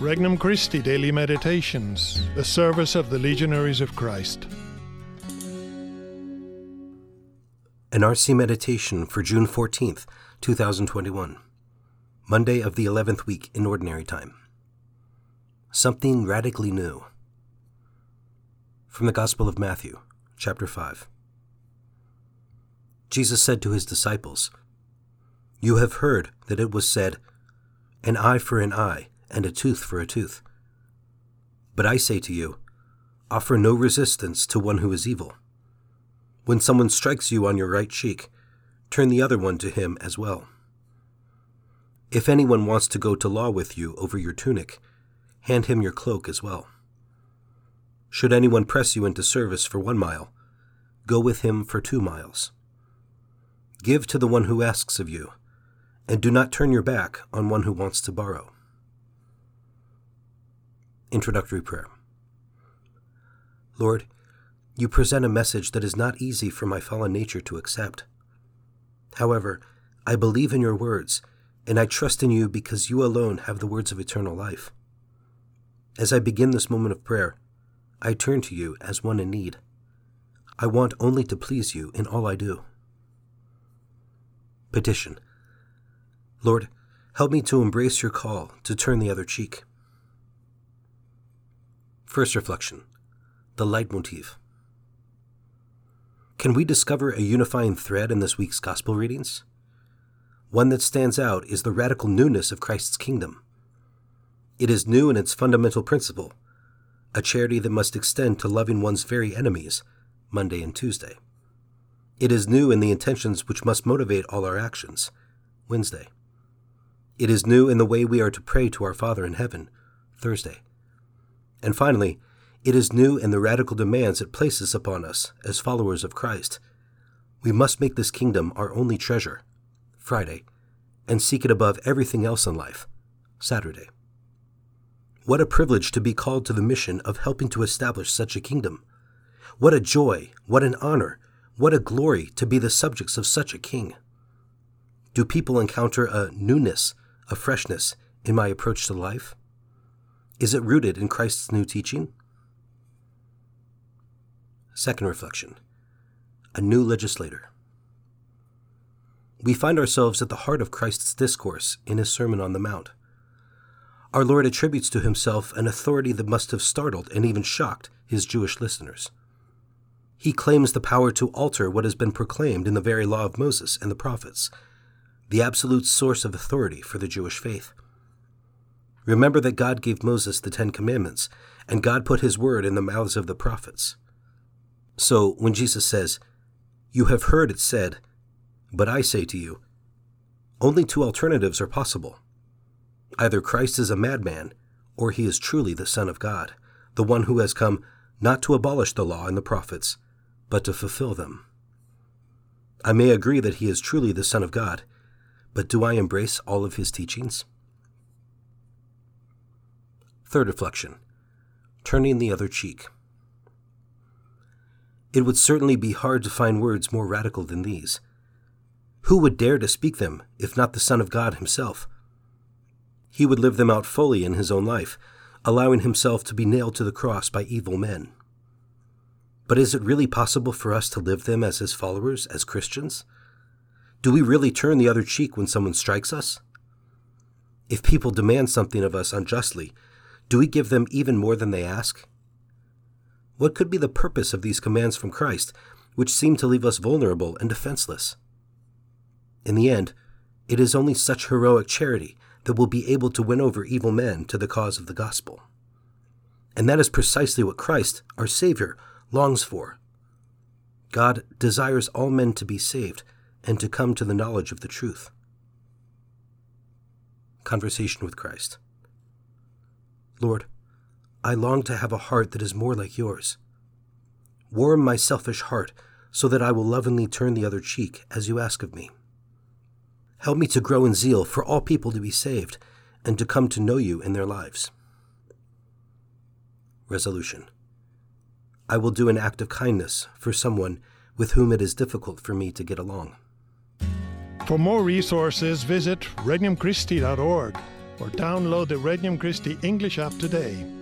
Regnum Christi Daily Meditations, the service of the Legionaries of Christ. An RC Meditation for June 14th, 2021, Monday of the 11th week in Ordinary Time. Something radically new. From the Gospel of Matthew, chapter 5. Jesus said to his disciples, "You have heard that it was said, 'An eye for an eye, and a tooth for a tooth.' But I say to you, offer no resistance to one who is evil. When someone strikes you on your right cheek, turn the other one to him as well. If anyone wants to go to law with you over your tunic, hand him your cloak as well. Should anyone press you into service for 1 mile, go with him for 2 miles. Give to the one who asks of you, and do not turn your back on one who wants to borrow." Introductory Prayer. Lord, you present a message that is not easy for my fallen nature to accept. However, I believe in your words, and I trust in you because you alone have the words of eternal life. As I begin this moment of prayer, I turn to you as one in need. I want only to please you in all I do. Petition. Lord, help me to embrace your call to turn the other cheek. First reflection, the leitmotif. Can we discover a unifying thread in this week's Gospel readings? One that stands out is the radical newness of Christ's kingdom. It is new in its fundamental principle, a charity that must extend to loving one's very enemies, Monday and Tuesday. It is new in the intentions which must motivate all our actions, Wednesday. It is new in the way we are to pray to our Father in heaven, Thursday. And finally, it is new in the radical demands it places upon us as followers of Christ. We must make this kingdom our only treasure, Friday, and seek it above everything else in life, Saturday. What a privilege to be called to the mission of helping to establish such a kingdom. What a joy, what an honor, what a glory to be the subjects of such a king. Do people encounter a newness, a freshness in my approach to life? Is it rooted in Christ's new teaching? Second reflection, a new legislator. We find ourselves at the heart of Christ's discourse in his Sermon on the Mount. Our Lord attributes to himself an authority that must have startled and even shocked his Jewish listeners. He claims the power to alter what has been proclaimed in the very law of Moses and the prophets, the absolute source of authority for the Jewish faith. Remember that God gave Moses the 10 Commandments, and God put his word in the mouths of the prophets. So when Jesus says, "You have heard it said, but I say to you," only 2 alternatives are possible. Either Christ is a madman, or he is truly the Son of God, the one who has come not to abolish the law and the prophets, but to fulfill them. I may agree that he is truly the Son of God, but do I embrace all of his teachings? Third reflection, turning the other cheek. It would certainly be hard to find words more radical than these. Who would dare to speak them if not the Son of God himself? He would live them out fully in his own life, allowing himself to be nailed to the cross by evil men. But is it really possible for us to live them as his followers, as Christians? Do we really turn the other cheek when someone strikes us? If people demand something of us unjustly, do we give them even more than they ask? What could be the purpose of these commands from Christ, which seem to leave us vulnerable and defenseless? In the end, it is only such heroic charity that will be able to win over evil men to the cause of the gospel. And that is precisely what Christ, our Savior, longs for. God desires all men to be saved and to come to the knowledge of the truth. Conversation with Christ. Lord, I long to have a heart that is more like yours. Warm my selfish heart so that I will lovingly turn the other cheek as you ask of me. Help me to grow in zeal for all people to be saved and to come to know you in their lives. Resolution. I will do an act of kindness for someone with whom it is difficult for me to get along. For more resources, visit regnumchristi.org. or download the Regnum Christi English app today.